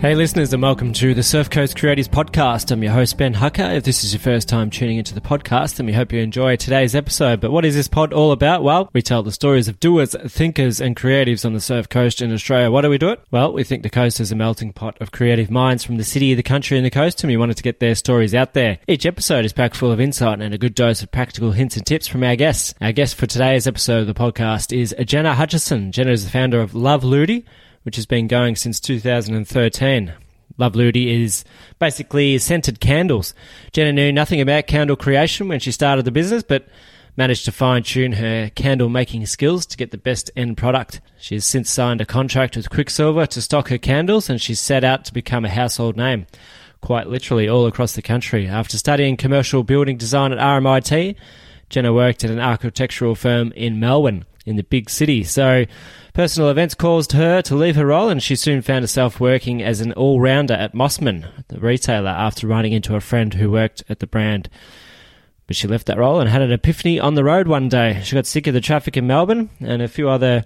Hey listeners, and welcome to the Surf Coast Creatives Podcast. I'm your host, Ben Hucker. If this is your first time tuning into the podcast, then we hope you enjoy today's episode. But what is this pod all about? Well, we tell the stories of doers, thinkers, and creatives on the Surf Coast in Australia. Why do we do it? Well, we think the coast is a melting pot of creative minds from the city, the country, and the coast, and we wanted to get their stories out there. Each episode is packed full of insight and a good dose of practical hints and tips from our guests. Our guest for today's episode of the podcast is Jenna Hutchison. Jenna is the founder of Love Ludi, which has been going since 2013. Love Ludi is basically scented candles. Jenna knew nothing about candle creation when she started the business, but managed to fine-tune her candle-making skills to get the best end product. She has since signed a contract with Quicksilver to stock her candles, and she's set out to become a household name, quite literally all across the country. After studying commercial building design at RMIT, Jenna worked at an architectural firm in Melbourne, in the big city. So personal events caused her to leave her role, and she soon found herself working as an all-rounder at Mossman, the retailer, after running into a friend who worked at the brand. But she left that role and had an epiphany on the road one day. She got sick of the traffic in Melbourne, and a few other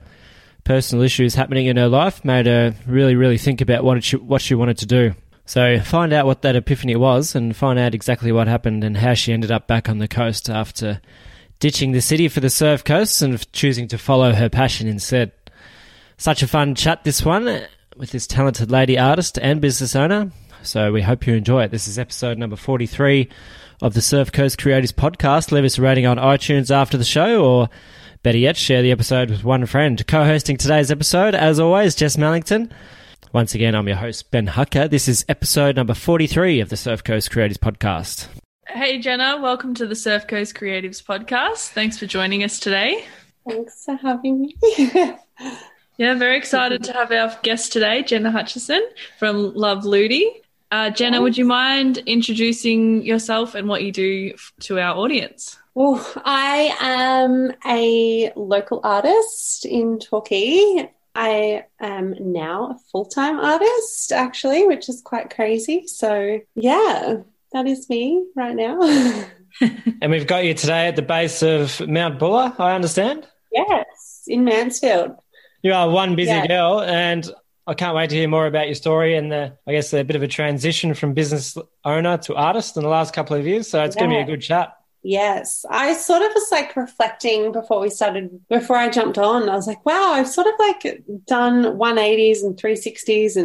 personal issues happening in her life made her really think about what she wanted to do. So find out what that epiphany was and find out exactly what happened and how she ended up back on the coast after ditching the city for the surf coast and choosing to follow her passion instead. Such a fun chat, this one, with this talented lady artist and business owner. So we hope you enjoy it. This is episode number 43 of the Surf Coast Creatives Podcast. Leave us a rating on iTunes after the show, or better yet, share the episode with one friend. Co-hosting today's episode, as always, Jess Mallington. Once again, I'm your host, Ben Hucker. This is episode number 43 of the Surf Coast Creatives Podcast. Hey, Jenna. Welcome to the Surf Coast Creatives Podcast. Thanks for joining us today. Thanks for having me. Yeah, very excited to have our guest today, Jenna Hutchison from Love Ludi. Jenna, would you mind introducing yourself and what you do to our audience? Well, I am a local artist in Torquay. I am now a full-time artist, actually, which is quite crazy. So, yeah, that is me right now. And we've got you today at the base of Mount Buller, I understand? Yes, in Mansfield. You are one busy girl, and I can't wait to hear more about your story and I guess a bit of a transition from business owner to artist in the last couple of years. So it's going to be a good chat. Yes. I sort of was like reflecting before I jumped on. I was like, wow, I've sort of like done 180s and 360s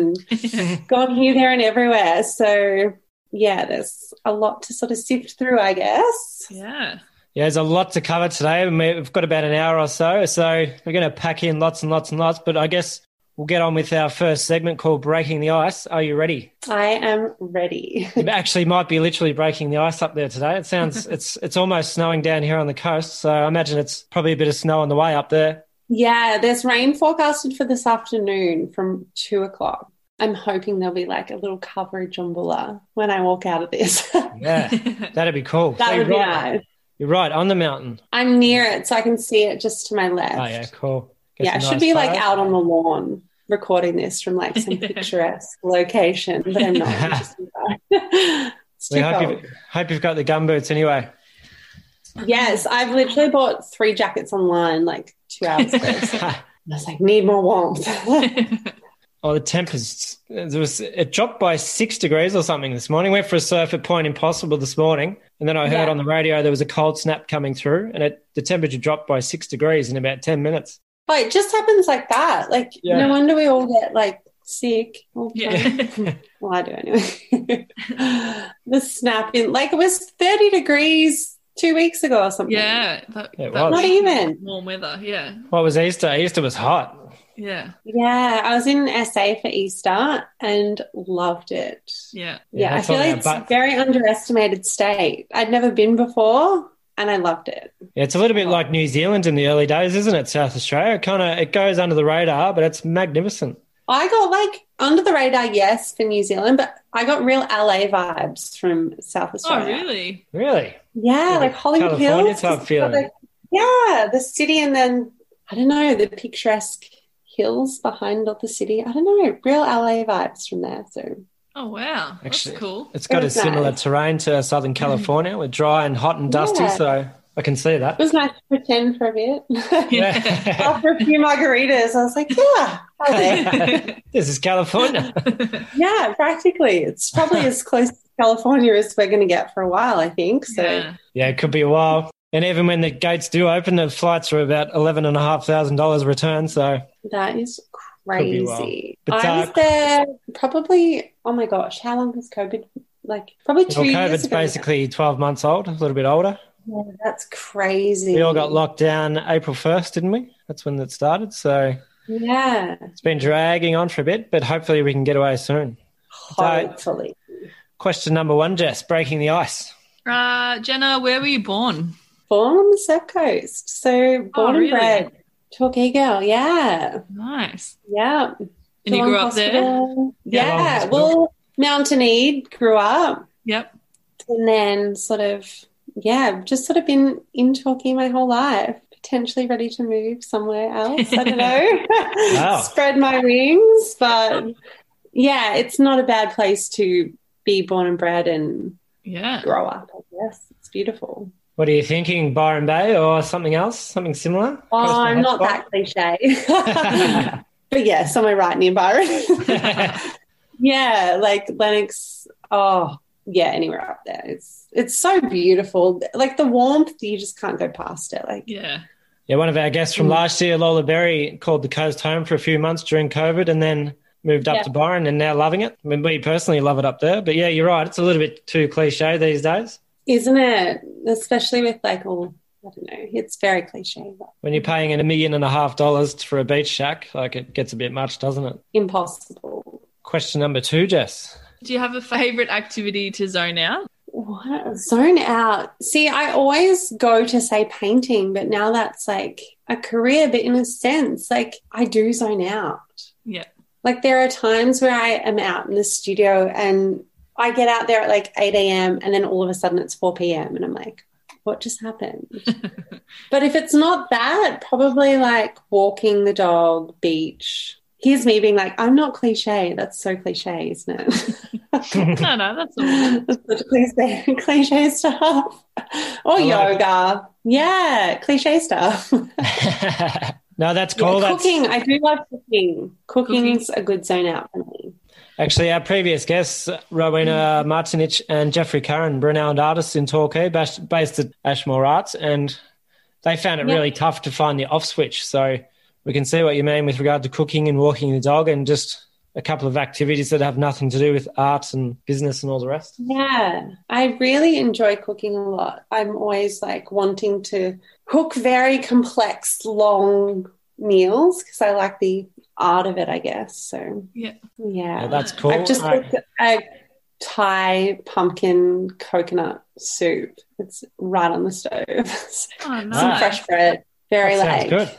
and gone here, there and everywhere. So, yeah, there's a lot to sort of sift through, I guess. Yeah. Yeah, there's a lot to cover today. We've got about an hour or so, so we're going to pack in lots and lots and lots, but I guess we'll get on with our first segment called Breaking the Ice. Are you ready? I am ready. It actually might be literally breaking the ice up there today. It sounds it's almost snowing down here on the coast, so I imagine it's probably a bit of snow on the way up there. Yeah, there's rain forecasted for this afternoon from 2 o'clock. I'm hoping there'll be like a little coverage on Bulla when I walk out of this. Yeah, that'd be cool. That would be nice. You're right, on the mountain. I'm near it, so I can see it just to my left. Oh, yeah, cool. Yeah, I should be like out on the lawn recording this from like some picturesque location, but I'm not. Hope you've got the gumboots anyway. Yes, I've literally bought 3 jackets online like 2 hours ago. So I was like, need more warmth. Oh, the tempest. It dropped by 6 degrees or something this morning. Went for a surf at Point Impossible this morning, and then I heard on the radio there was a cold snap coming through, and the temperature dropped by 6 degrees in about 10 minutes. Oh, it just happens like that. Like, no wonder we all get, like, sick. Yeah. Well, I do anyway. The snap in, like, it was 30 degrees 2 weeks ago or something. Yeah. It was. Not even. Warm weather, yeah. What was Easter? Easter was hot. Yeah. Yeah. I was in SA for Easter and loved it. Yeah. Yeah. I feel like it's a very underestimated state. I'd never been before and I loved it. Yeah. It's a little bit like New Zealand in the early days, isn't it? South Australia. It goes under the radar, but it's magnificent. I got like under the radar, yes, for New Zealand, but I got real LA vibes from South Australia. Oh, really? Really? Yeah. Like Hollywood California Hills. Type feeling. The city and then, I don't know, the picturesque hills behind the city. I don't know, real LA vibes from there. So, oh wow, that's cool. It's got a similar terrain to Southern California. We're dry and hot and dusty, so I can see that. It was nice to pretend for a bit. Yeah. After a few margaritas, I was like, yeah, hello. This is California. Yeah, practically. It's probably as close to California as we're going to get for a while, I think. So yeah, it could be a while. And even when the gates do open, the flights are about $11,500 return. So that is crazy. But I was there probably, oh my gosh, how long has COVID, like probably 2 years ago. COVID's basically 12 months old, a little bit older. Yeah, that's crazy. We all got locked down April 1st, didn't we? That's when it started. So yeah, it's been dragging on for a bit, but hopefully we can get away soon. Hopefully. So, question number one, Jess, breaking the ice. Jenna, where were you born? Born on the Surf Coast. So born and bred. Torquay girl, yeah. Nice. Yeah. And Geelong you grew up hospital. There? Yeah. Well, Mountainede grew up. Yep. And then sort of, yeah, just sort of been in Torquay my whole life, potentially ready to move somewhere else. I don't know. Wow. Spread my wings. But, yeah, it's not a bad place to be born and bred and grow up, I guess. It's beautiful. What are you thinking, Byron Bay or something else, something similar? Oh, I'm not that cliche. But, yeah, somewhere right near Byron. Yeah, like Lennox, anywhere up there. It's so beautiful. Like the warmth, you just can't go past it. Like Yeah, one of our guests from last year, Lola Berry, called the coast home for a few months during COVID and then moved up to Byron and now loving it. I mean, we personally love it up there. But, yeah, you're right. It's a little bit too cliche these days. Isn't it? Especially with like all, I don't know, it's very cliche. But when you're paying $1.5 million for a beach shack, like it gets a bit much, doesn't it? Impossible. Question number two, Jess. Do you have a favourite activity to zone out? What? Zone out? See, I always go to say painting, but now that's like a career, but in a sense, like I do zone out. Yeah. Like there are times where I am out in the studio and I get out there at like 8 a.m. and then all of a sudden it's 4 p.m. and I'm like, what just happened? But if it's not that, probably like walking the dog, beach. Here's me being like, I'm not cliche. That's so cliche, isn't it? no, that's all. That's such cliche stuff. Or yoga. Yeah, cliche stuff. No, that's cool. Yeah, cooking. I do love cooking. Cooking's a good zone out for me. Actually, our previous guests, Rowena Martinich and Jeffrey Curran, renowned artists in Torquay, based at Ashmore Arts, and they found it really tough to find the off switch. So we can see what you mean with regard to cooking and walking the dog and just a couple of activities that have nothing to do with arts and business and all the rest. Yeah, I really enjoy cooking a lot. I'm always like wanting to cook very complex, long meals because I like the art of it, I guess. So yeah, that's cool. I've just cooked a Thai pumpkin coconut soup. It's right on the stove. Oh, nice. Some fresh bread. Very like good.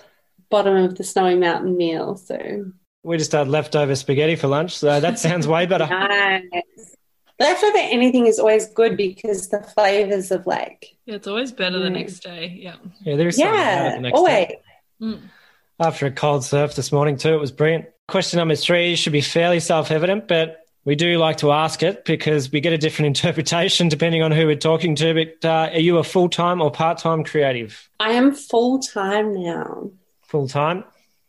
Bottom of the snowy mountain meal. So we just had leftover spaghetti for lunch. So that sounds way better. Nice. Leftover anything is always good because the flavors of like it's always better the next day. Yeah. Yeah, there is something the next day. Mm. After a cold surf this morning too, it was brilliant. Question number three should be fairly self-evident, but we do like to ask it because we get a different interpretation depending on who we're talking to. But are you a full-time or part-time creative? I am full-time now. Full-time?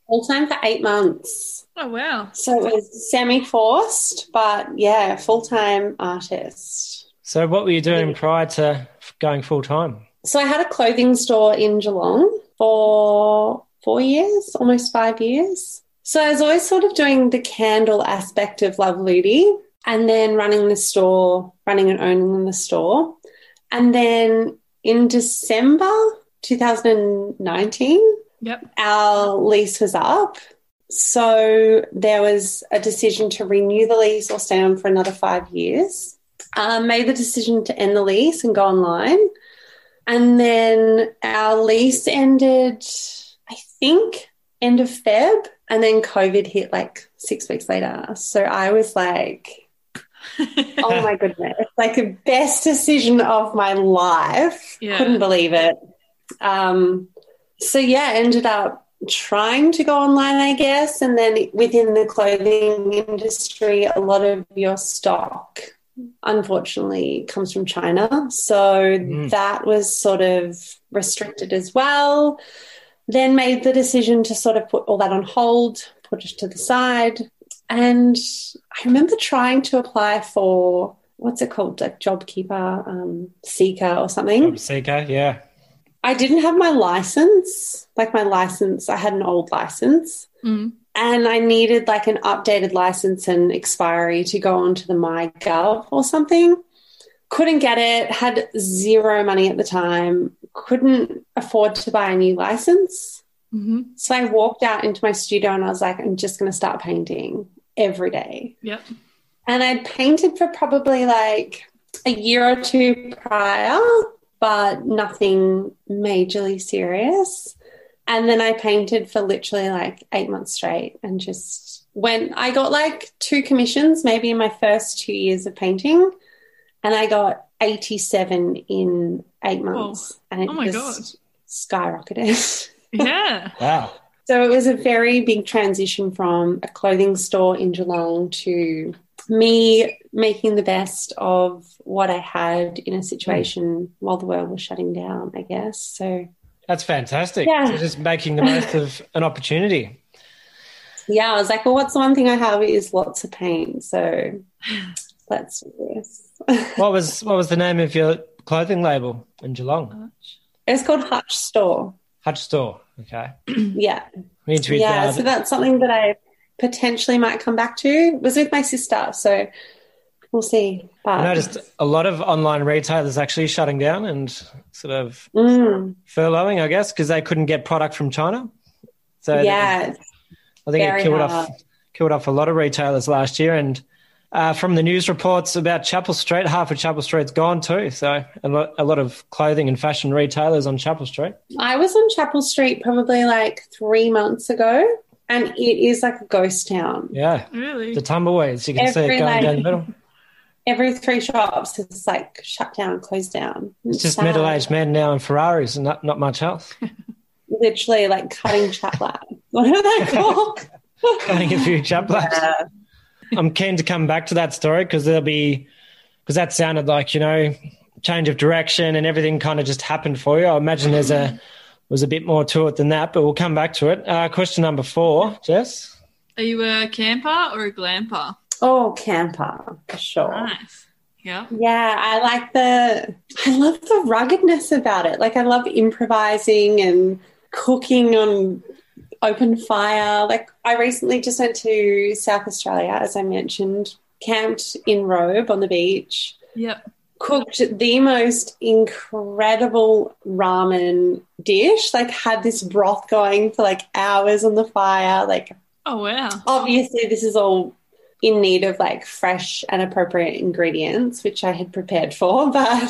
Full-time for 8 months. Oh, wow. So it was semi-forced, but, yeah, full-time artist. So what were you doing prior to going full-time? So I had a clothing store in Geelong for 4 years, almost 5 years. So I was always sort of doing the candle aspect of Love Ludi and then running the store, running and owning the store. And then in December 2019, our lease was up. So there was a decision to renew the lease or stay on for another 5 years. Made the decision to end the lease and go online. And then our lease ended, I think, end of Feb, and then COVID hit like 6 weeks later. So I was like, oh, my goodness, like the best decision of my life. Yeah. Couldn't believe it. So, yeah, ended up trying to go online, I guess, and then within the clothing industry, a lot of your stock unfortunately comes from China. So that was sort of restricted as well. Then made the decision to sort of put all that on hold, put it to the side. And I remember trying to apply for, what's it called, like JobKeeper, Seeker or something. Seeker, yeah. I didn't have my license, I had an old license and I needed like an updated license and expiry to go onto the MyGov or something. Couldn't get it, had zero money at the time, couldn't afford to buy a new license. Mm-hmm. So I walked out into my studio and I was like, I'm just going to start painting every day. Yep. And I'd painted for probably like a year or two prior, but nothing majorly serious. And then I painted for literally like 8 months straight and just went. I got like 2 commissions maybe in my first 2 years of painting, and I got 87 in 8 months. Oh. And it skyrocketed. Yeah. Wow. So it was a very big transition from a clothing store in Geelong to me making the best of what I had in a situation while the world was shutting down, I guess. So that's fantastic. Yeah. So just making the most of an opportunity. Yeah, I was like, well, what's the one thing I have is lots of paint. So let's do this. What was the name of your clothing label in Geelong? It's called Hutch Store. Hutch Store, okay. Yeah. We need to read that. So that's something that I potentially might come back to. It was with my sister, so we'll see. But I noticed a lot of online retailers actually shutting down and sort of furloughing, I guess, because they couldn't get product from China. So yeah, I think it killed off a lot of retailers last year. And from the news reports about Chapel Street, half of Chapel Street's gone too. So a lot of clothing and fashion retailers on Chapel Street. I was on Chapel Street probably like 3 months ago, and it is like a ghost town. Yeah. Really? The tumbleweeds. You can see it going down the middle. Every 3 shops is like shut down, closed down. It's just middle-aged men now in Ferraris and not much else. Literally like cutting chat lab. What are they called? Cutting a few chat labs. Yeah. I'm keen to come back to that story because that sounded like, you know, change of direction and everything kind of just happened for you. I imagine there was a bit more to it than that, but we'll come back to it. Question number 4, Jess. Are you a camper or a glamper? Oh, camper, for sure. Nice. Yeah. Yeah, I love the ruggedness about it. Like I love improvising and cooking on open fire. Like I recently just went to South Australia, as I mentioned, camped in Robe on the beach. Yep. Cooked the most incredible ramen dish. Like had this broth going for like hours on the fire. Like, oh wow. Obviously this is all in need of like fresh and appropriate ingredients, which I had prepared for, but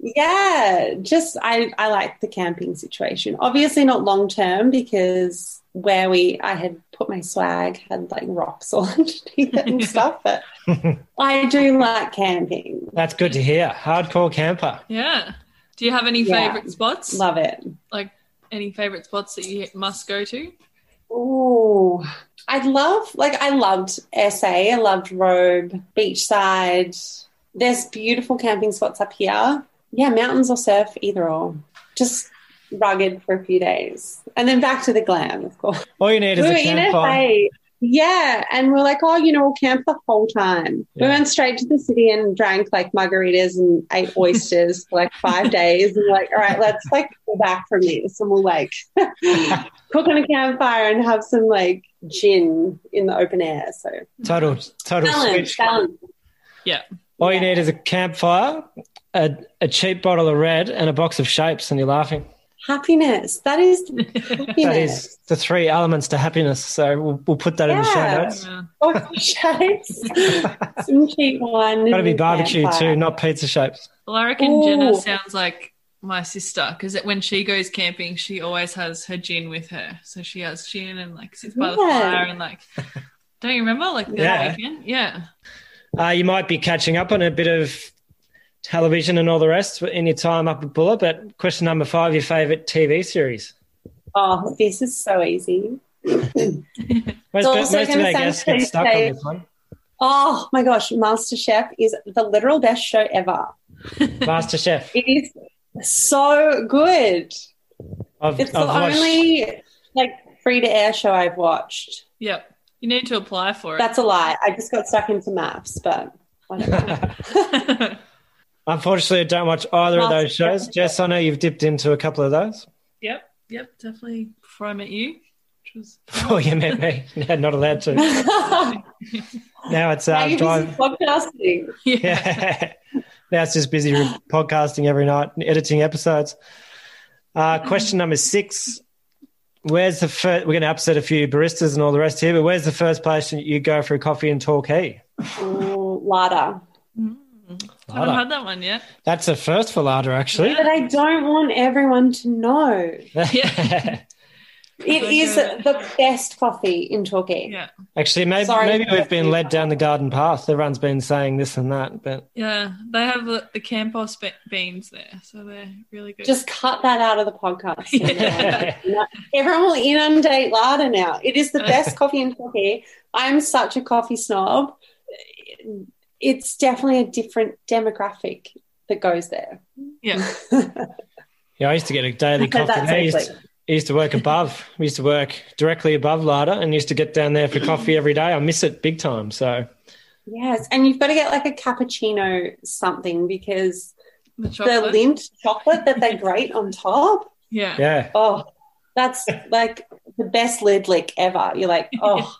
yeah, just I like the camping situation. Obviously not long term because where I had put my swag had like rocks all underneath it and stuff, but I do like camping. That's good to hear. Hardcore camper. Yeah. Do you have any favourite spots? Love it. Like any favourite spots that you must go to? Oh, I loved SA. I loved Robe, beachside. There's beautiful camping spots up here. Yeah, mountains or surf, either or. Just rugged for a few days. And then back to the glam, of course. All you need is a campfire. Yeah, and we're like, oh, you know, we'll camp the whole time. Yeah. We went straight to the city and drank, like, margaritas and ate oysters for, like, 5 days. And we're like, all right, let's, like, go back from this. And we'll, like, cook on a campfire and have some, like, gin in the open air. So total switch. Balance. Yeah. All you need is a campfire, a cheap bottle of red, and a box of shapes, and you're laughing. Happiness. That is happiness. That is the 3 elements to happiness. So we'll put that in the show notes. Yeah. Box of shapes, some cheap wine. Got to be barbecue campfire too, not pizza shapes. Well, I reckon Jenna sounds like my sister because when she goes camping, she always has her gin with her. So she has gin and like sits by the fire and like. Don't you remember like the weekend? Yeah. You might be catching up on a bit of television and all the rest in your time up at Bulla, but question number 5, your favourite TV series? Oh, this is so easy. Most of our guests get stuck on this one. Oh my gosh, MasterChef is the literal best show ever. MasterChef. It is so good. It's the only like free-to-air show I've watched. Yep. You need to apply for it. That's a lie. I just got stuck into maths, but whatever. Unfortunately, I don't watch either of those shows. Jess, I know you've dipped into a couple of those. Yep, definitely before I met you. Before you met me. No, not allowed to. Now it's podcasting. Yeah. Now it's just busy podcasting every night and editing episodes. Question number 6. Where's the first? We're going to upset a few baristas and all the rest here, but where's the first place you go for a coffee in Torquay? Larder. I haven't had that one yet. That's a first for Larder, actually. Yeah. But I don't want everyone to know. Yeah. It is the best coffee in Torquay. Yeah. Actually, maybe we've been led down the garden path. Everyone's been saying this and that, but yeah, they have the Campos beans there, so they're really good. Just cut that out of the podcast. Yeah. Everyone will inundate Larder now. It is the best coffee in Torquay. I'm such a coffee snob. It's definitely a different demographic that goes there. Yeah. Yeah, I used to get a daily coffee. I used to work above. We used to work directly above Larder and used to get down there for coffee every day. I miss it big time. So, yes, and you've got to get like a cappuccino something because the Lindt chocolate that they grate on top. Yeah. Yeah. Oh, that's like the best lid lick ever. You're like, oh,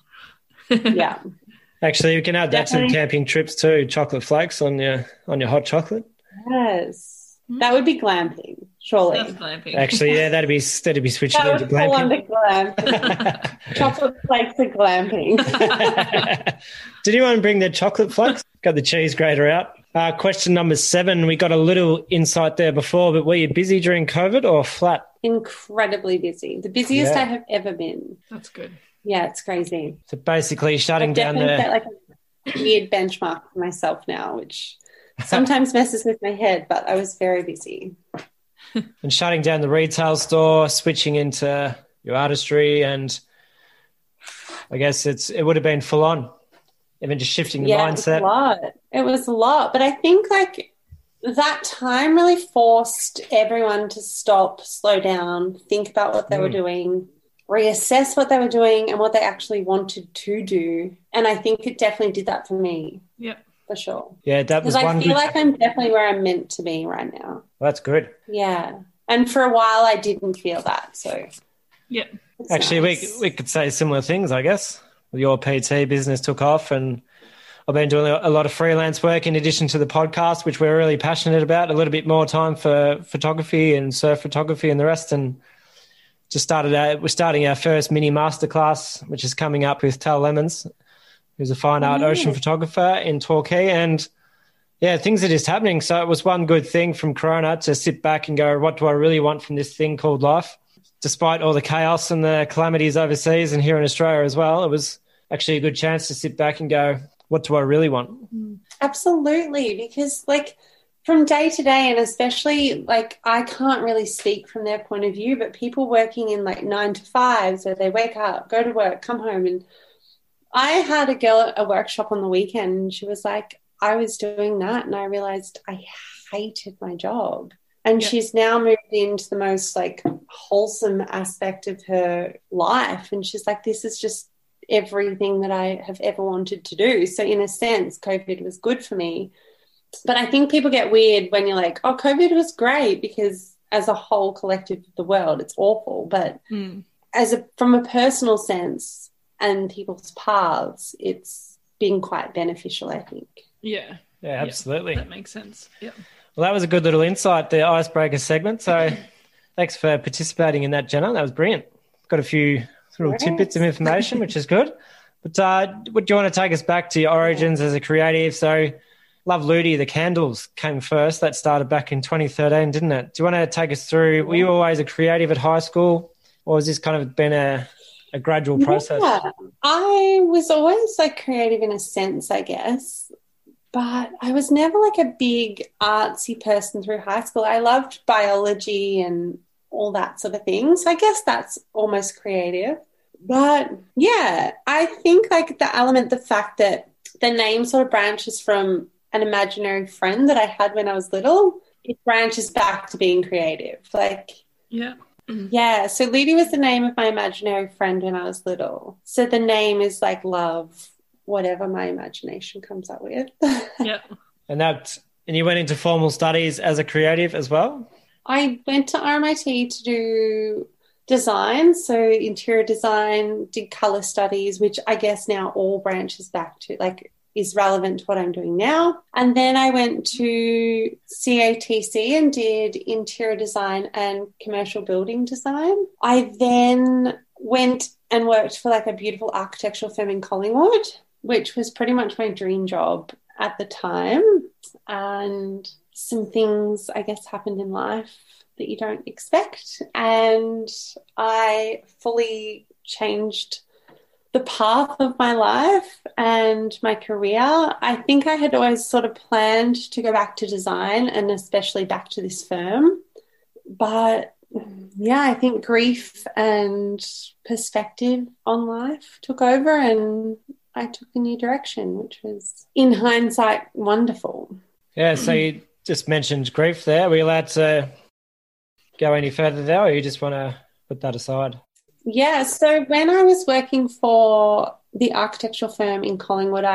yeah. Actually, you can add that to the camping trips too. Chocolate flakes on your hot chocolate. Yes. That would be glamping, surely. That's glamping. Actually, yeah, that'd be switching into glamping. Chocolate flakes are glamping. Did anyone bring their chocolate flakes? Got the cheese grater out. Question number 7. We got a little insight there before, but were you busy during COVID or flat? Incredibly busy. The busiest I have ever been. That's good. Yeah, it's crazy. So basically shutting down the... I've definitely set like a weird benchmark for myself now, which... sometimes messes with my head, but I was very busy. And shutting down the retail store, switching into your artistry, and I guess it would have been full on, even just shifting the mindset. It was a lot. But I think like that time really forced everyone to stop, slow down, think about what they were doing, reassess what they were doing and what they actually wanted to do. And I think it definitely did that for me. Yeah. For sure. Yeah, that was one. Because I feel like I'm definitely where I'm meant to be right now. Well, that's good. Yeah. And for a while I didn't feel that. So, yeah. Actually, we could say similar things, I guess. Your PT business took off and I've been doing a lot of freelance work in addition to the podcast, which we're really passionate about, a little bit more time for photography and surf photography and the rest. And just we're starting our first mini masterclass, which is coming up with Tal Lemons, who's a fine art ocean photographer in Torquay. And, yeah, things are just happening. So it was one good thing from Corona to sit back and go, what do I really want from this thing called life? Despite all the chaos and the calamities overseas and here in Australia as well, it was actually a good chance to sit back and go, what do I really want? Absolutely, because, like, from day to day and especially, like, I can't really speak from their point of view, but people working in, like, 9 to 5s where they wake up, go to work, come home and I had a girl at a workshop on the weekend and she was like, I was doing that and I realised I hated my job. And she's now moved into the most, like, wholesome aspect of her life and she's like, this is just everything that I have ever wanted to do. So in a sense, COVID was good for me. But I think people get weird when you're like, oh, COVID was great because as a whole collective of the world, it's awful. But from a personal sense, and people's paths, it's been quite beneficial, I think. Yeah. Yeah, absolutely. That makes sense. Yeah. Well, that was a good little insight, the icebreaker segment. So thanks for participating in that, Jenna. That was brilliant. Got a few little tidbits of information, which is good. But would you want to take us back to your origins as a creative? So Love Ludi, the candles came first. That started back in 2013, didn't it? Do you want to take us through, were you always a creative at high school or has this kind of been a gradual process? Yeah, I was always like creative in a sense, I guess, but I was never like a big artsy person through high school. I loved biology and all that sort of thing. So I guess that's almost creative. But yeah, I think like the fact that the name sort of branches from an imaginary friend that I had when I was little. It branches back to being creative. Like, yeah. Yeah, so Ludi was the name of my imaginary friend when I was little. So the name is like love, whatever my imagination comes up with. Yeah. And you went into formal studies as a creative as well? I went to RMIT to do design, so interior design, did colour studies, which I guess now all branches back to, like, is relevant to what I'm doing now. And then I went to CATC and did interior design and commercial building design. I then went and worked for like a beautiful architectural firm in Collingwood, which was pretty much my dream job at the time. And some things, I guess, happened in life that you don't expect. And I fully changed the path of my life and my career. I think I had always sort of planned to go back to design and especially back to this firm. But yeah, I think grief and perspective on life took over and I took a new direction, which was in hindsight wonderful. Yeah, so you just mentioned grief there. Are we allowed to go any further there or you just want to put that aside? Yeah, so when I was working for the architectural firm in Collingwood,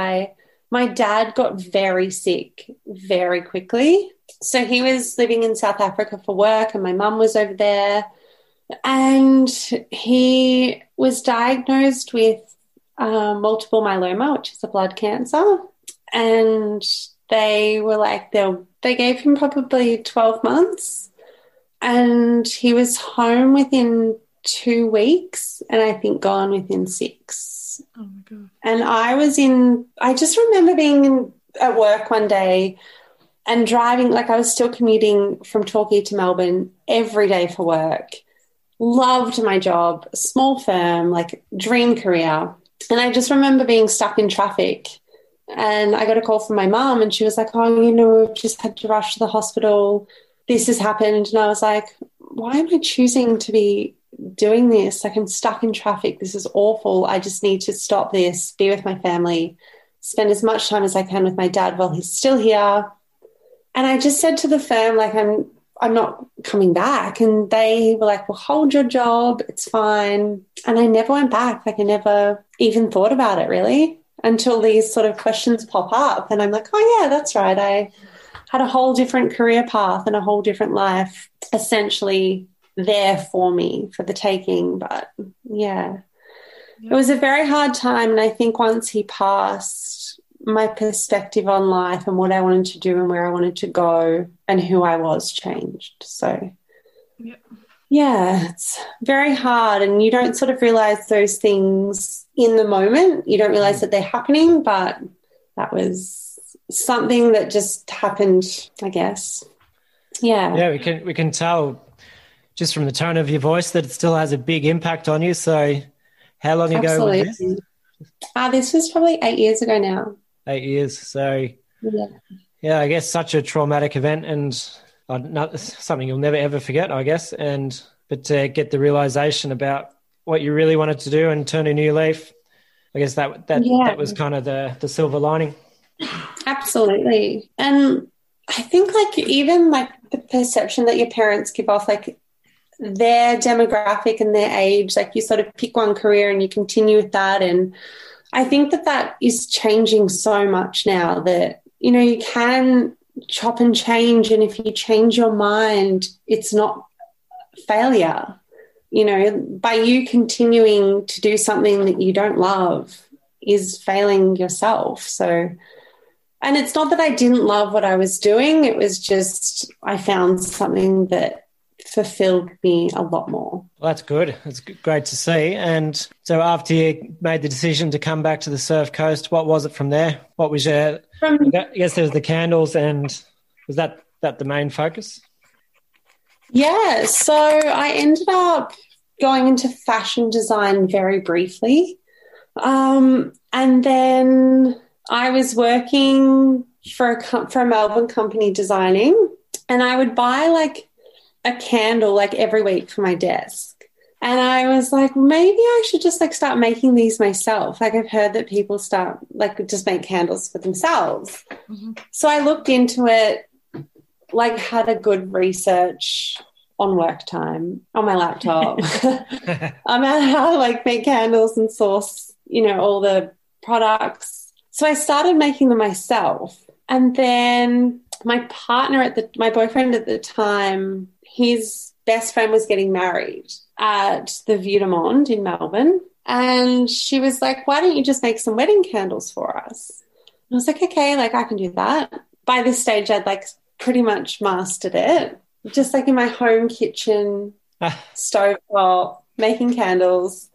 my dad got very sick very quickly. So he was living in South Africa for work and my mum was over there, and he was diagnosed with multiple myeloma, which is a blood cancer, and they were like, they gave him probably 12 months and he was home within 2 weeks and I think gone within 6. Oh my God. And I just remember being at work one day and driving, like I was still commuting from Torquay to Melbourne every day for work. Loved my job, small firm, like dream career. And I just remember being stuck in traffic and I got a call from my mum and she was like, oh, you know, we've just had to rush to the hospital. This has happened. And I was like, why am I choosing to be doing this? Like, I'm stuck in traffic. This is awful. I just need to stop this, be with my family, spend as much time as I can with my dad while he's still here. And I just said to the firm, like, I'm not coming back. And they were like, well, hold your job. It's fine. And I never went back. Like, I never even thought about it really until these sort of questions pop up. And I'm like, oh yeah, that's right. I had a whole different career path and a whole different life essentially there for me for the taking. But yeah, it was a very hard time. And I think once he passed, my perspective on life and what I wanted to do and where I wanted to go and who I was changed. So yeah, it's very hard. And you don't sort of realize those things in the moment. You don't realize that they're happening, but that was something that just happened, I guess. Yeah. Yeah, we can tell just from the tone of your voice that it still has a big impact on you. So how long ago was this? This was probably 8 years ago now. 8 years. So yeah, I guess such a traumatic event and something you'll never ever forget, I guess. But to get the realization about what you really wanted to do and turn a new leaf, I guess that was kind of the silver lining. Absolutely. And I think like even like the perception that your parents give off, like, their demographic and their age, like you sort of pick one career and you continue with that. And I think that is changing so much now that, you know, you can chop and change, and if you change your mind, it's not failure. You know, by you continuing to do something that you don't love is failing yourself. So, and it's not that I didn't love what I was doing. It was just I found something that fulfilled me a lot more. Well, that's good. It's great to see. And so after you made the decision to come back to the Surf Coast, what was it from there? What was your I guess there was the candles, and was that the main focus? Yeah, so I ended up going into fashion design very briefly. And then I was working for a Melbourne company designing, and I would buy like a candle like every week for my desk. And I was like, maybe I should just like start making these myself. Like I've heard that people start like just make candles for themselves. Mm-hmm. So I looked into it, like had a good research on work time on my laptop. I'm at how to like make candles and source, you know, all the products. So I started making them myself. And then my boyfriend at the time, his best friend was getting married at the Vue de Monde in Melbourne, and she was like, why don't you just make some wedding candles for us? And I was like, okay, like I can do that. By this stage I'd like pretty much mastered it, just like in my home kitchen stove top making candles.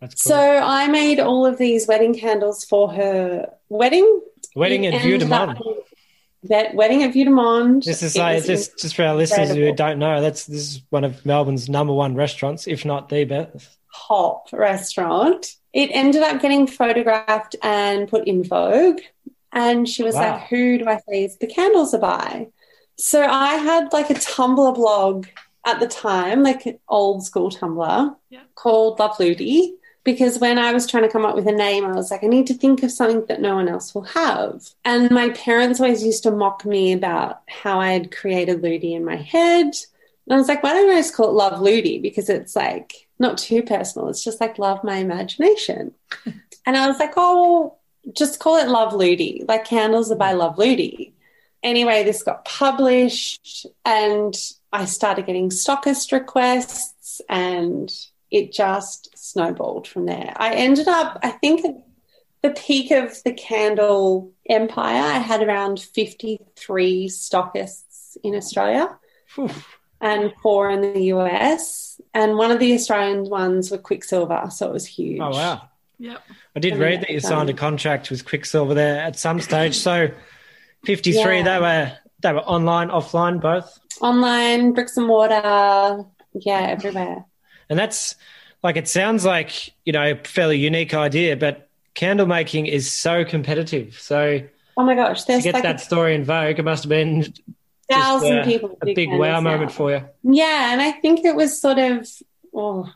That's cool. So I made all of these wedding candles for her wedding at Vue de Monde. That wedding at Vue de Monde. This is like, just for our listeners who don't know, this is one of Melbourne's number one restaurants, if not the best. Hop restaurant. It ended up getting photographed and put in Vogue, and she was like, who do I say the candles are by? So I had like a Tumblr blog at the time, like an old school Tumblr called Love Ludi, because when I was trying to come up with a name, I was like, I need to think of something that no one else will have. And my parents always used to mock me about how I had created Ludi in my head. And I was like, why don't I just call it Love Ludi? Because it's like not too personal. It's just like love my imagination. And I was like, oh, just call it Love Ludi. Like candles are by Love Ludi. Anyway, this got published and I started getting stockist requests and it just snowballed from there. I ended up, I think at the peak of the candle empire, I had around 53 stockists in Australia and 4 in the US. And one of the Australian ones were Quicksilver, so it was huge. Oh, wow. Yep. I did read that you signed a contract with Quicksilver there at some stage. So 53, they were online, offline, both? Online, bricks and mortar, everywhere. And that's like, it sounds like, you know, a fairly unique idea, but candle making is so competitive. So, oh my gosh, there's to get like that story in Vogue, it must have been thousand people. A big wow moment for you. Yeah. And I think it was sort of,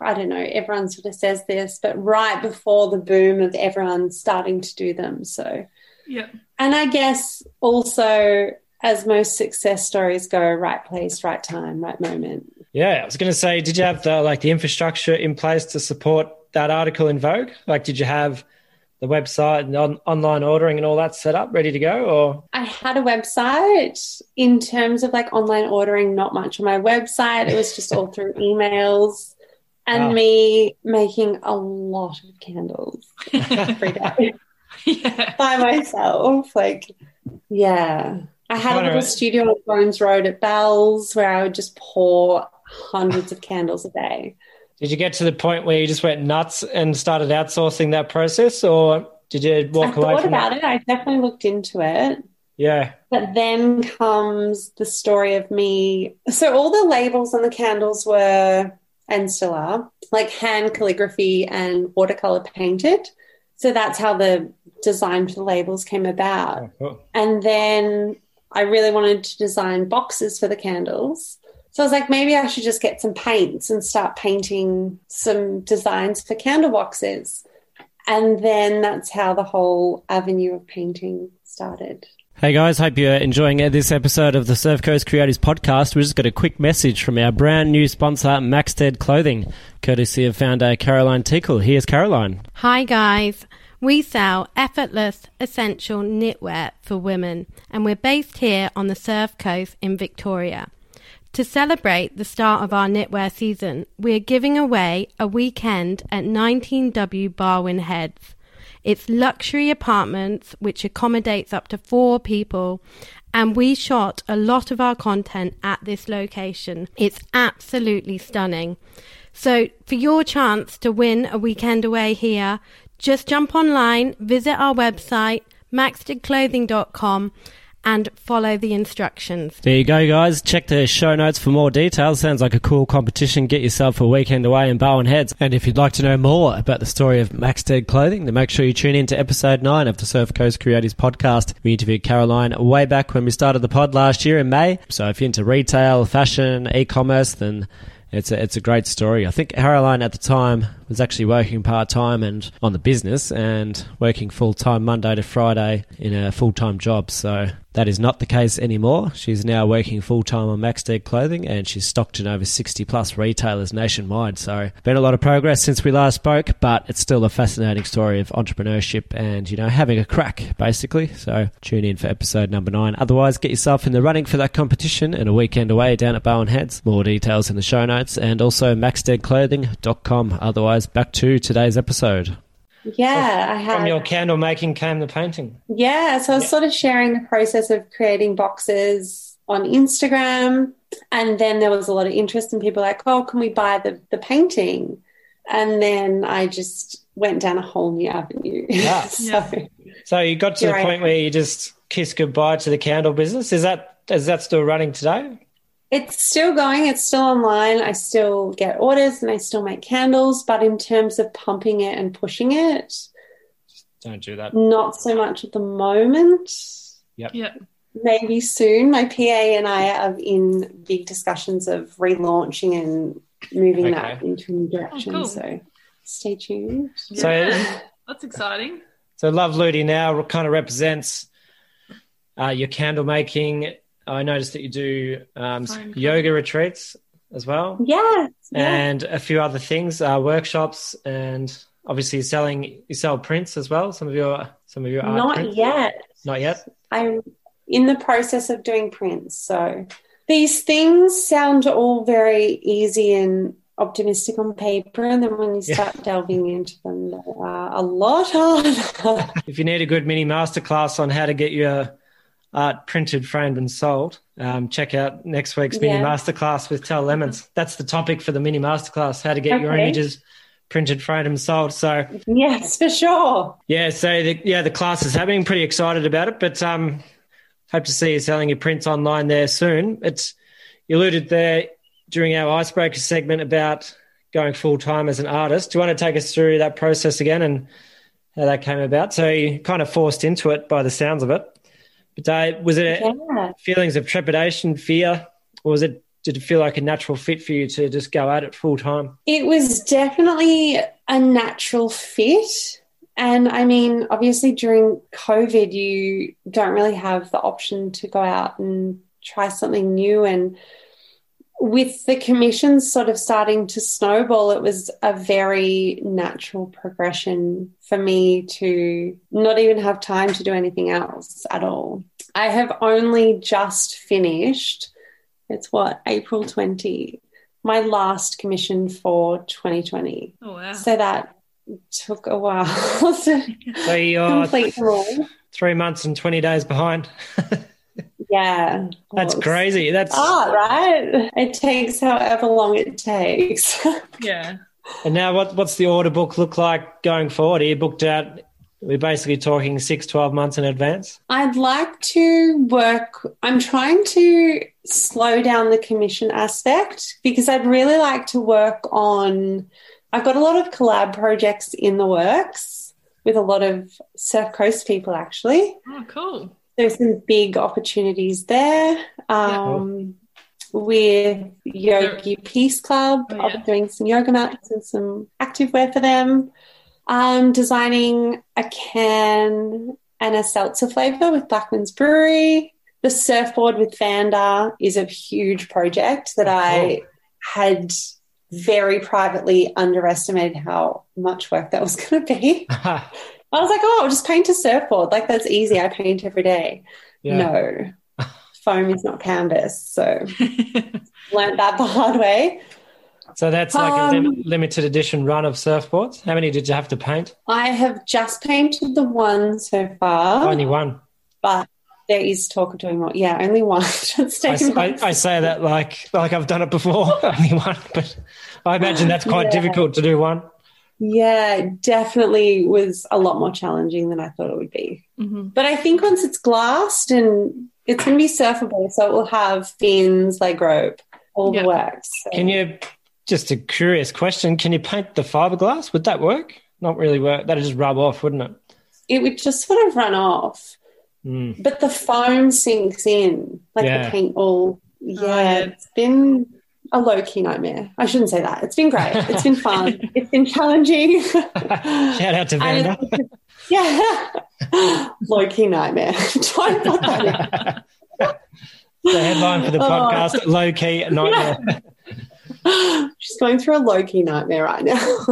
I don't know, everyone sort of says this, but right before the boom of everyone starting to do them. So, yeah. And I guess also, as most success stories go, right place, right time, right moment. Yeah, I was going to say, did you have the infrastructure in place to support that article in Vogue? Like, did you have the website and online ordering and all that set up, ready to go? Or I had a website. In terms of like online ordering, not much on my website. It was just all through emails and me making a lot of candles every day by myself. Like, yeah. I had a little studio on Bones Road at Bell's where I would just pour hundreds of candles a day. Did you get to the point where you just went nuts and started outsourcing that process, or did you walk away from it? I thought about it. I definitely looked into it. Yeah. But then comes the story of me. So all the labels on the candles were, and still are, like hand calligraphy and watercolor painted. So that's how the design for the labels came about. Oh, cool. And then I really wanted to design boxes for the candles. So I was like, maybe I should just get some paints and start painting some designs for candle boxes. And then that's how the whole avenue of painting started. Hey guys, hope you're enjoying this episode of the Surf Coast Creatives Podcast. We just got a quick message from our brand new sponsor, Maxted Clothing, courtesy of founder Caroline Tickle. Here's Caroline. Hi guys. We sell effortless, essential knitwear for women, and we're based here on the Surf Coast in Victoria. To celebrate the start of our knitwear season, we are giving away a weekend at 19W Barwin Heads. It's luxury apartments which accommodates up to 4 people, and we shot a lot of our content at this location. It's absolutely stunning. So for your chance to win a weekend away here, just jump online, visit our website, maxtedclothing.com, and follow the instructions. There you go, guys. Check the show notes for more details. Sounds like a cool competition. Get yourself a weekend away in Barwin Heads. And if you'd like to know more about the story of Maxted Clothing, then make sure you tune in to episode 9 of the Surf Coast Creatives Podcast. We interviewed Caroline way back when we started the pod last year in May. So if you're into retail, fashion, e-commerce, then It's a great story. I think Caroline at the time was actually working part-time and on the business and working full-time Monday to Friday in a full-time job. So that is not the case anymore. She's now working full-time on Maxted Clothing and she's stocked in over 60-plus retailers nationwide. So been a lot of progress since we last spoke, but it's still a fascinating story of entrepreneurship and, you know, having a crack, basically. So tune in for episode number 9. Otherwise, get yourself in the running for that competition and a weekend away down at Barwin Heads. More details in the show notes. And also maxtedclothing.com. Otherwise, back to today's episode. Yeah, I have. From your candle making came the painting. Yeah, so I was sort of sharing the process of creating boxes on Instagram, and then there was a lot of interest in people like, oh, can we buy the painting? And then I just went down a whole new avenue. Yeah. So you got to the point where you just kissed goodbye to the candle business. Is that still running today? It's still going. It's still online. I still get orders and I still make candles, but in terms of pumping it and pushing it, don't do that. Not so much at the moment. Yep. Maybe soon. My PA and I are in big discussions of relaunching and moving that into a new direction. Oh, cool. So stay tuned. Yeah. So that's exciting. So Love Ludi now kind of represents your candle making. I noticed that you do yoga retreats as well. Yes. And a few other things, workshops, and obviously you sell prints as well, some of your art. Not yet. I'm in the process of doing prints. So these things sound all very easy and optimistic on paper, and then when you start delving into them, they are a lot harder. If you need a good mini masterclass on how to get your art printed, framed and sold, check out next week's mini masterclass with Tal Lemons. That's the topic for the mini masterclass, how to get your images printed, framed and sold. So yes, for sure. Yeah, so the class is happening. Pretty excited about it, but hope to see you selling your prints online there soon. You alluded there during our icebreaker segment about going full-time as an artist. Do you want to take us through that process again and how that came about? So you kind of forced into it by the sounds of it. But was it feelings of trepidation, fear, or did it feel like a natural fit for you to just go at it full time? It was definitely a natural fit. And, I mean, obviously during COVID you don't really have the option to go out and try something new. And with the commissions sort of starting to snowball, it was a very natural progression for me to not even have time to do anything else at all. I have only just finished, April 20, my last commission for 2020. Oh, wow. So that took a while to complete them all. 3 months and 20 days behind. Yeah. That's crazy. That's art, right? It takes however long it takes. Yeah. And now what's the order book look like going forward? Are you booked out? We're basically talking 6-12 months in advance. I'd like to I'm trying to slow down the commission aspect because I'd really like to work on, I've got a lot of collab projects in the works with a lot of Surf Coast people actually. Oh, cool. There's some big opportunities there with Yogi Peace Club. I'll be doing some yoga mats and some activewear for them. I'm designing a can and a seltzer flavour with Blackman's Brewery. The surfboard with Vanda is a huge project that I had very privately underestimated how much work that was going to be. I was like, I'll just paint a surfboard. Like, that's easy. I paint every day. Yeah. No, foam is not canvas. So learned that the hard way. So that's like a limited edition run of surfboards. How many did you have to paint? I have just painted the one so far. Only one. But there is talk of doing more. Yeah, only one. I say that like I've done it before, only one. But I imagine that's quite difficult to do one. Yeah, definitely was a lot more challenging than I thought it would be. Mm-hmm. But I think once it's glassed and it's going to be surfable, so it will have fins, leg rope, all the works. So. Can you, just a curious question, can you paint the fiberglass? Would that work? Not really work. That would just rub off, wouldn't it? It would just sort of run off. Mm. But the foam sinks in, like the paint all. Yeah, oh, yeah. It's been a low-key nightmare. I shouldn't say that. It's been great. It's been fun. It's been challenging. Shout out to Vanda. Yeah. Low-key nightmare. Try and put that in. The headline for the podcast, low-key nightmare. Yeah. She's going through a low-key nightmare right now.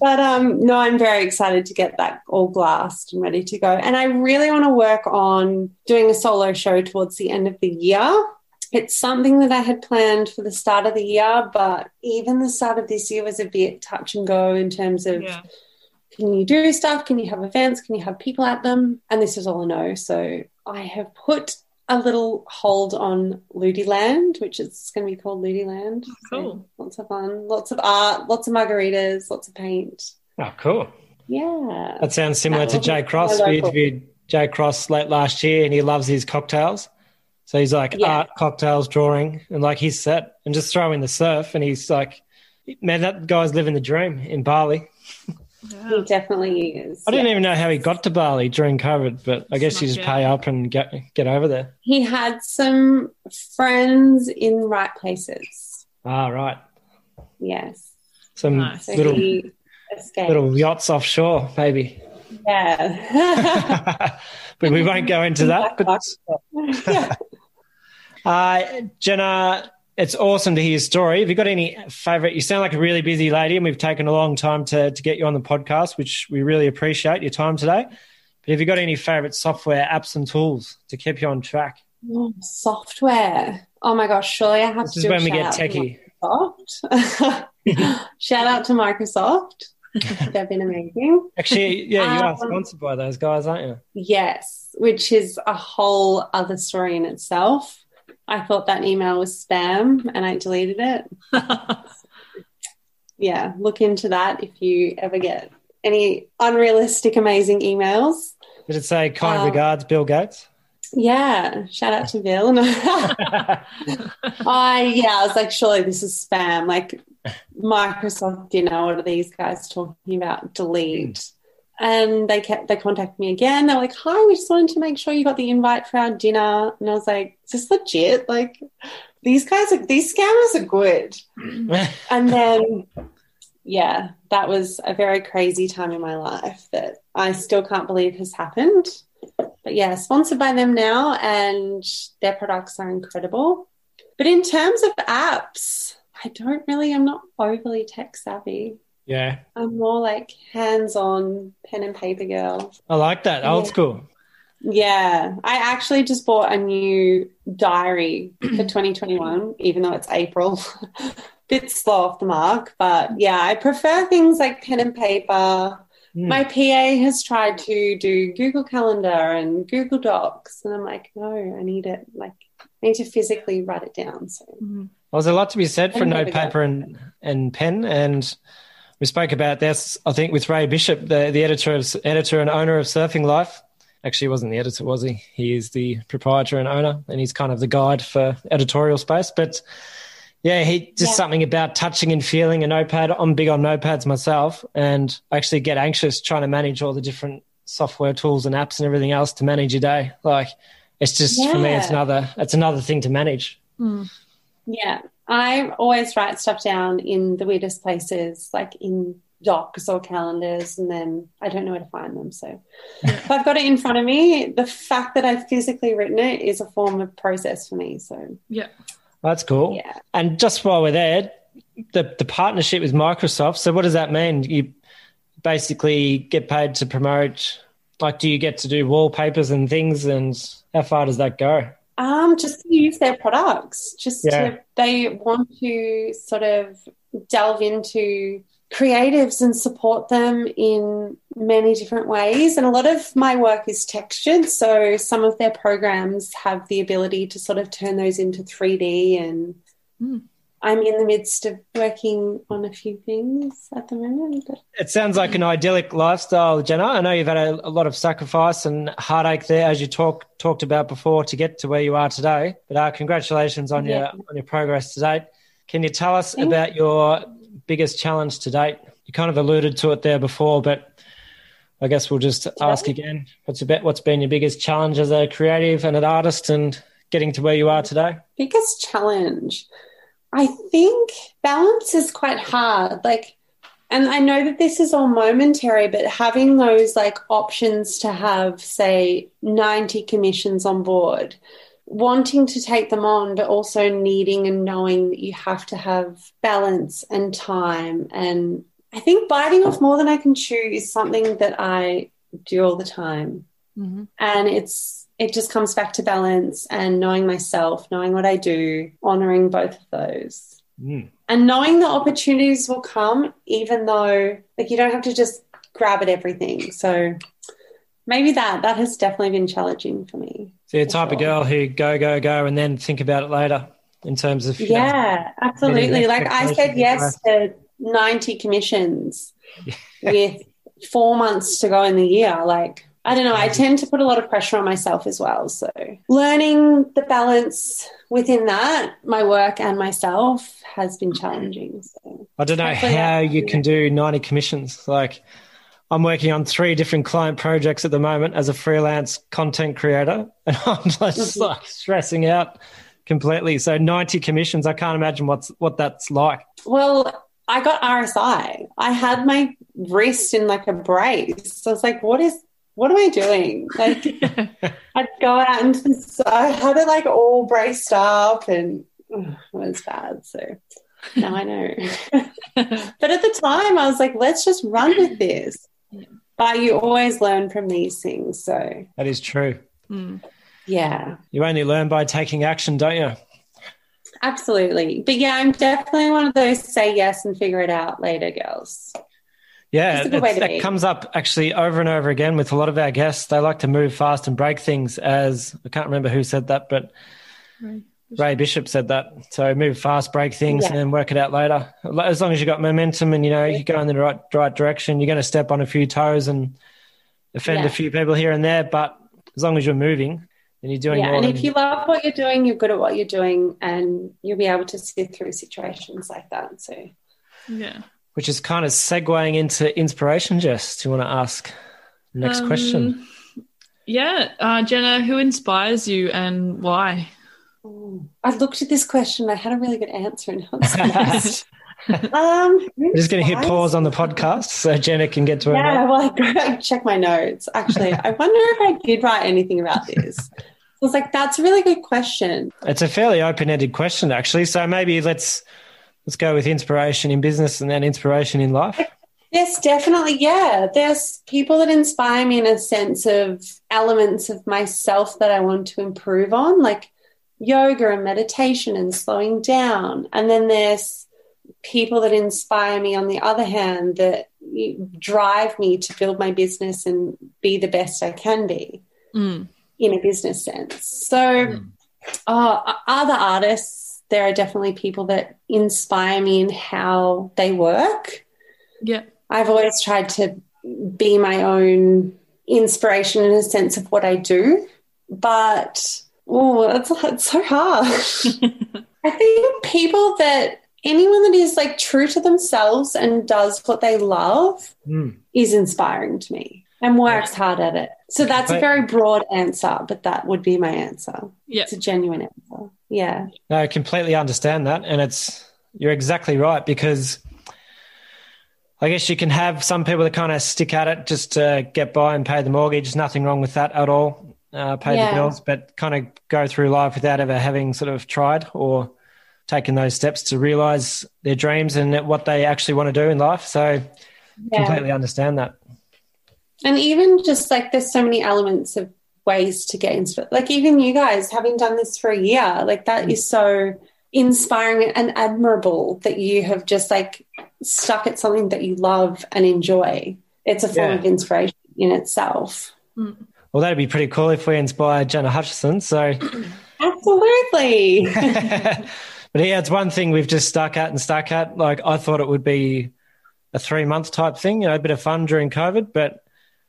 But, no, I'm very excited to get that all glassed and ready to go. And I really want to work on doing a solo show towards the end of the year. It's something that I had planned for the start of the year, but even the start of this year was a bit touch and go in terms of can you do stuff, can you have events, can you have people at them? And this is all a no. So I have put a little hold on Ludi Land, which is going to be called Ludi Land. Oh, cool. So lots of fun, lots of art, lots of margaritas, lots of paint. Oh, cool. Yeah. That sounds similar to Jay Cross. We interviewed Jay Cross late last year and he loves his cocktails. So he's like art, cocktails, drawing, and like he's set and just throw in the surf. And he's like, man, that guy's living the dream in Bali. Yeah. He definitely is. I didn't even know how he got to Bali during COVID, but I guess you just pay up and get over there. He had some friends in right places. Ah, right. Yes. Some little yachts offshore, maybe. Yeah. But we won't go into that. But... Jenna, it's awesome to hear your story. Have you got any favourite? You sound like a really busy lady and we've taken a long time to get you on the podcast, which we really appreciate your time today. But have you got any favourite software, apps and tools to keep you on track? Oh, software. Oh, my gosh, surely I have to do a shout out to Microsoft. This is when we get techie. Shout out to Microsoft. They've been amazing. Actually, yeah, you are sponsored by those guys, aren't you? Yes, which is a whole other story in itself. I thought that email was spam and I deleted it. Yeah, look into that if you ever get any unrealistic, amazing emails. Did it say kind regards, Bill Gates? Yeah, shout out to Bill. I was like, surely this is spam. Like, Microsoft, you know, what are these guys talking about? Delete. And they contacted me again. They're like, hi, we just wanted to make sure you got the invite for our dinner. And I was like, is this legit? Like, these scammers are good. And then, yeah, that was a very crazy time in my life that I still can't believe has happened. But, yeah, sponsored by them now and their products are incredible. But in terms of apps, I'm not overly tech savvy. Yeah. I'm more like hands-on pen and paper girl. I like that. Old school. Yeah. I actually just bought a new diary for 2021, even though it's April. Bit slow off the mark. But, yeah, I prefer things like pen and paper. My PA has tried to do Google Calendar and Google Docs, and I'm like, no, I need it. Like, I need to physically write it down. So, well, there's a lot to be said for no paper and pen. And we spoke about this, I think, with Ray Bishop, the editor and owner of Surfing Life. Actually, he wasn't the editor, was he? He is the proprietor and owner, and he's kind of the guide for editorial space. But yeah, he just something about touching and feeling a notepad. I'm big on notepads myself and actually get anxious trying to manage all the different software tools and apps and everything else to manage your day. Like, it's just, for me, it's another thing to manage. Mm. Yeah. I always write stuff down in the weirdest places, like in docs or calendars, and then I don't know where to find them. So if I've got it in front of me, the fact that I've physically written it is a form of process for me. So yeah. That's cool. Yeah. And just while we're there, the partnership with Microsoft, so what does that mean? You basically get paid to promote, like, do you get to do wallpapers and things, and how far does that go? Just to use their products. They want to sort of delve into creatives and support them in many different ways. And a lot of my work is textured, so some of their programs have the ability to sort of turn those into 3D, and I'm in the midst of working on a few things at the moment. But... It sounds like an idyllic lifestyle, Jenna. I know you've had a lot of sacrifice and heartache there, as you talked about before, to get to where you are today. But congratulations on your progress to date. Can you tell us about your biggest challenge to date? You kind of alluded to it there before, but I guess we'll just ask again. What's been your biggest challenge as a creative and an artist, and getting to where you are today? Biggest challenge, I think balance is quite hard. Like, and I know that this is all momentary, but having those like options to have, say, 90 commissions on board, wanting to take them on, but also needing and knowing that you have to have balance and time. And I think biting off more than I can chew is something that I do all the time. Mm-hmm. And it just comes back to balance and knowing myself, knowing what I do, honouring both of those. Mm. And knowing the opportunities will come, even though, like, you don't have to just grab at everything. So maybe that has definitely been challenging for me. So you're the type of girl who go and then think about it later in terms of... Yeah, absolutely. Like, I said yes to 90 commissions with 4 months to go in the year. Like, I don't know, I tend to put a lot of pressure on myself as well. So learning the balance within that, my work and myself, has been challenging. So I don't know how you can do 90 commissions. Like, I'm working on 3 different client projects at the moment as a freelance content creator, and I'm just like stressing out completely. So 90 commissions, I can't imagine what that's like. Well, I got RSI. I had my wrist in like a brace. So I was like, what am I doing? Like, I'd go out and I had it like all braced up, and it was bad. So now I know. But at the time I was like, let's just run with this. Yeah. But you always learn from these things. So that is true. Mm. Yeah. You only learn by taking action, don't you? Absolutely. But yeah, I'm definitely one of those say yes and figure it out later girls. Yeah, that comes up actually over and over again with a lot of our guests. They like to move fast and break things, as I can't remember who said that, but Ray Bishop said that. So move fast, break things, and then work it out later. As long as you've got momentum and, you know, you go in the right direction, you're going to step on a few toes and offend a few people here and there. But as long as you're moving, then you're doing more. And if you love what you're doing, you're good at what you're doing, and you'll be able to sit through situations like that. So, yeah. Which is kind of segueing into inspiration, Jess. Do you want to ask the next question? Yeah. Jenna, who inspires you and why? Ooh, I looked at this question. I had a really good answer. And we're just going to hit pause on the podcast so Jenna can get to it. Yeah, well, I check my notes. Actually, I wonder if I did write anything about this. I was like, that's a really good question. It's a fairly open-ended question, actually. So maybe Let's go with inspiration in business and then inspiration in life. Yes, definitely, yeah. There's people that inspire me in a sense of elements of myself that I want to improve on, like yoga and meditation and slowing down. And then there's people that inspire me, on the other hand, that drive me to build my business and be the best I can be in a business sense. So other artists, there are definitely people that inspire me in how they work. Yeah. I've always tried to be my own inspiration in a sense of what I do, but it's so hard. I think anyone that is like true to themselves and does what they love is inspiring to me and works hard at it. So that's a very broad answer, but that would be my answer. Yeah. It's a genuine answer. Yeah. No, I completely understand that, and you're exactly right, because I guess you can have some people that kind of stick at it just to get by and pay the mortgage. Nothing wrong with that at all, pay the bills, but kind of go through life without ever having sort of tried or taken those steps to realise their dreams and what they actually want to do in life. So completely understand that. And even just like there's so many elements of ways to get inspired. Like even you guys having done this for a year, like that is so inspiring and admirable that you have just like stuck at something that you love and enjoy. It's a form of inspiration in itself. Well, that'd be pretty cool if we inspired Jenna Hutchison. So absolutely. But yeah, it's one thing we've just stuck at. Like I thought it would be a 3-month type thing, you know, a bit of fun during COVID, but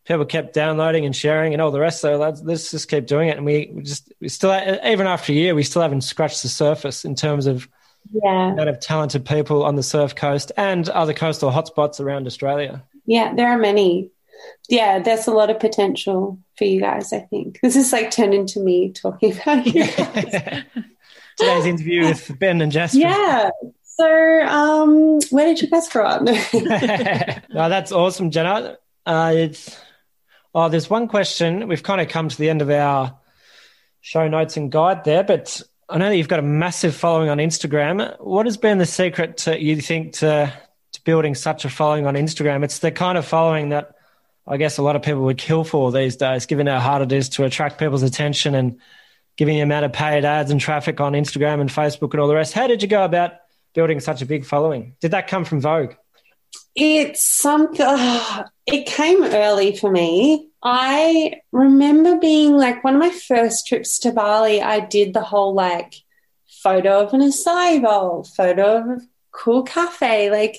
people kept downloading and sharing and all the rest. So let's just keep doing it. And we still, even after a year, we still haven't scratched the surface in terms of the amount of talented people on the Surf Coast and other coastal hotspots around Australia. Yeah, there are many. Yeah, there's a lot of potential for you guys, I think. This is like turned into me talking about you guys. Today's interview with Ben and Jasper. Yeah. So where did you guys grow up? No, that's awesome, Jenna. There's one question. We've kind of come to the end of our show notes and guide there, but I know that you've got a massive following on Instagram. What has been the secret, to building such a following on Instagram? It's the kind of following that I guess a lot of people would kill for these days, given how hard it is to attract people's attention and given the amount of paid ads and traffic on Instagram and Facebook and all the rest. How did you go about building such a big following? Did that come from Vogue? It's something. It came early for me. I remember being like one of my first trips to Bali, I did the whole like photo of an acai bowl, photo of a cool cafe. Like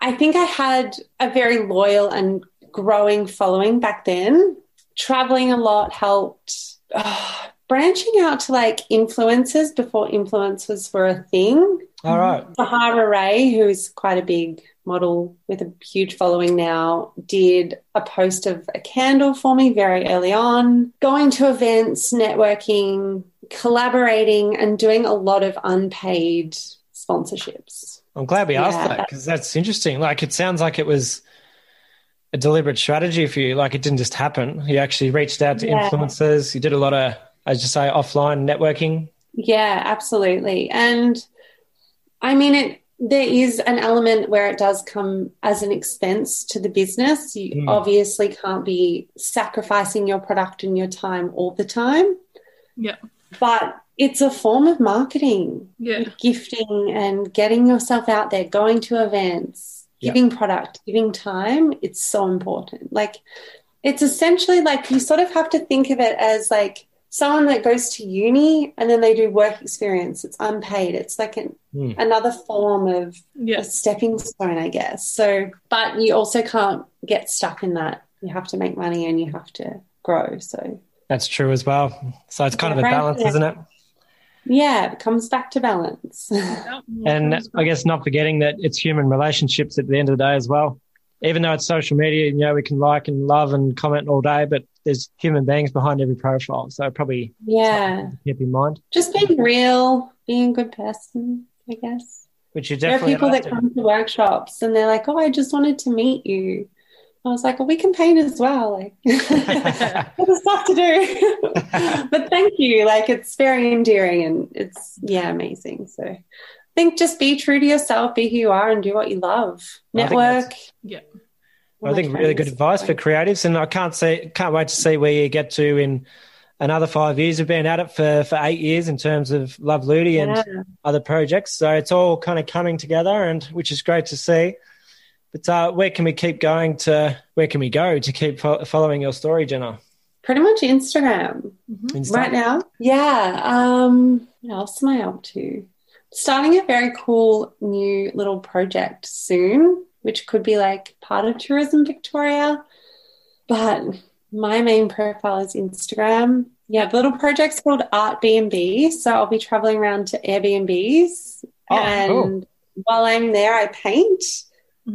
I think I had a very loyal and growing following back then. Traveling a lot helped. Branching out to like influencers before influencers were a thing. All right. Sahara Ray, who's quite a big model with a huge following now, did a post of a candle for me very early on. Going to events, networking, collaborating, and doing a lot of unpaid sponsorships. I'm glad we asked that, because that's interesting. Like it sounds like it was a deliberate strategy for you. Like it didn't just happen. You actually reached out to influencers. You did a lot of, as you say, offline networking. Yeah, absolutely. And I mean, there is an element where it does come as an expense to the business. You obviously can't be sacrificing your product and your time all the time. Yeah. But it's a form of marketing, gifting and getting yourself out there, going to events, giving product, giving time. It's so important. Like it's essentially like you sort of have to think of it as like someone that goes to uni and then they do work experience. It's unpaid. It's like another form of a stepping stone, I guess. So, but you also can't get stuck in that. You have to make money and you have to grow. So that's true as well. So it's kind of a balance, isn't it? Yeah, it comes back to balance. And I guess not forgetting that it's human relationships at the end of the day as well. Even though it's social media, you know, we can like and love and comment all day, but there's human beings behind every profile. So probably keep in mind. Just being real, being a good person, I guess. Which you definitely there are people that come to workshops and they're like, oh, I just wanted to meet you. I was like, well, we can paint as well. Like, there's stuff to do. But thank you. Like, it's very endearing and it's, amazing. So I think just be true to yourself, be who you are and do what you love. Network. I think really good advice for creatives, and I can't wait to see where you get to in another 5 years. We've been at it for 8 years in terms of Love Ludi and other projects. So it's all kind of coming together, and which is great to see. But where can we go to keep following your story, Jenna? Pretty much Instagram. Mm-hmm. Right now. Yeah. What else am I up to? Starting a very cool new little project soon, which could be like part of Tourism Victoria. But my main profile is Instagram. Yeah, the little project's called Art B&B. So I'll be traveling around to Airbnbs. Oh, and cool. While I'm there, I paint.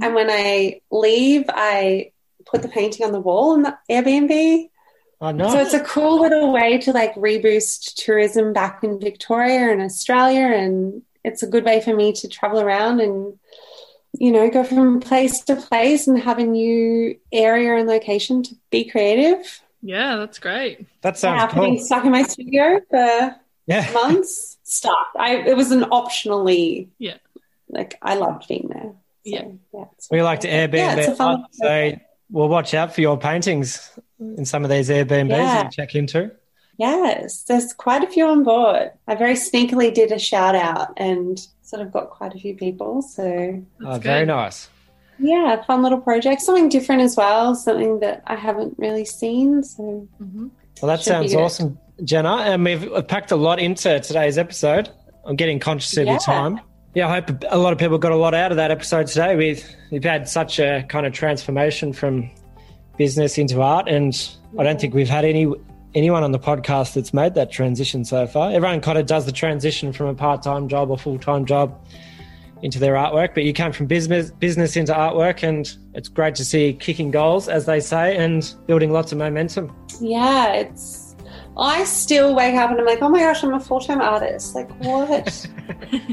And when I leave, I put the painting on the wall in the Airbnb. Oh, nice. So it's a cool little way to like reboost tourism back in Victoria and Australia, and it's a good way for me to travel around and, you know, go from place to place and have a new area and location to be creative. Yeah, that's great. That sounds cool. I've been stuck in my studio for months. It was an optionally like I loved being there. So, we like to Airbnb. Yeah, it's a fun so we'll watch out for your paintings in some of these Airbnbs that you check into. Yes, there's quite a few on board. I very sneakily did a shout out and sort of got quite a few people. So very nice. Yeah, fun little project. Something different as well, something that I haven't really seen. So Well, that sounds awesome, Jenna. And we've packed a lot into today's episode. I'm getting conscious of your time. Yeah, I hope a lot of people got a lot out of that episode today. We've had such a kind of transformation from business into art, and I don't think we've had anyone on the podcast that's made that transition so far. Everyone kind of does the transition from a part-time job or full-time job into their artwork, but you come from business into artwork, and it's great to see kicking goals, as they say, and building lots of momentum. Yeah, it's, I still wake up and I'm like, oh my gosh, I'm a full-time artist, like what?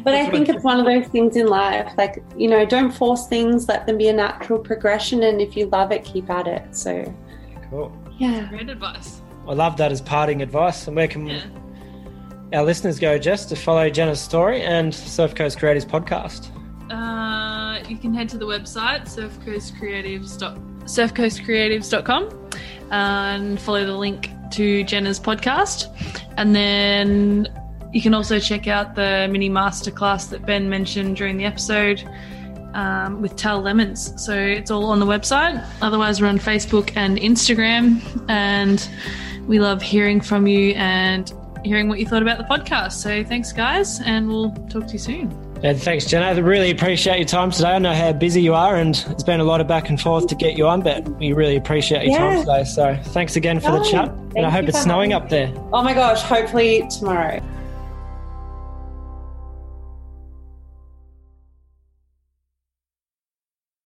But I think it's one of those things in life, like, you know, don't force things, let them be a natural progression, and if you love it, keep at it. So cool. Yeah, great advice. I love that as parting advice. And where can our listeners go, Jess, to follow Jenna's story and Surf Coast Creatives podcast? You can head to the website, surfcoastcreatives.com, and follow the link to Jenna's podcast. And then you can also check out the mini masterclass that Ben mentioned during the episode with Tal Lemons. So it's all on the website. Otherwise, we're on Facebook and Instagram, and we love hearing from you and hearing what you thought about the podcast. So thanks, guys, and we'll talk to you soon. And thanks, Jenna. I really appreciate your time today. I know how busy you are, and it's been a lot of back and forth to get you on, but we really appreciate your time today. So thanks again for the chat, and I hope it's snowing up there. Oh my gosh, hopefully tomorrow.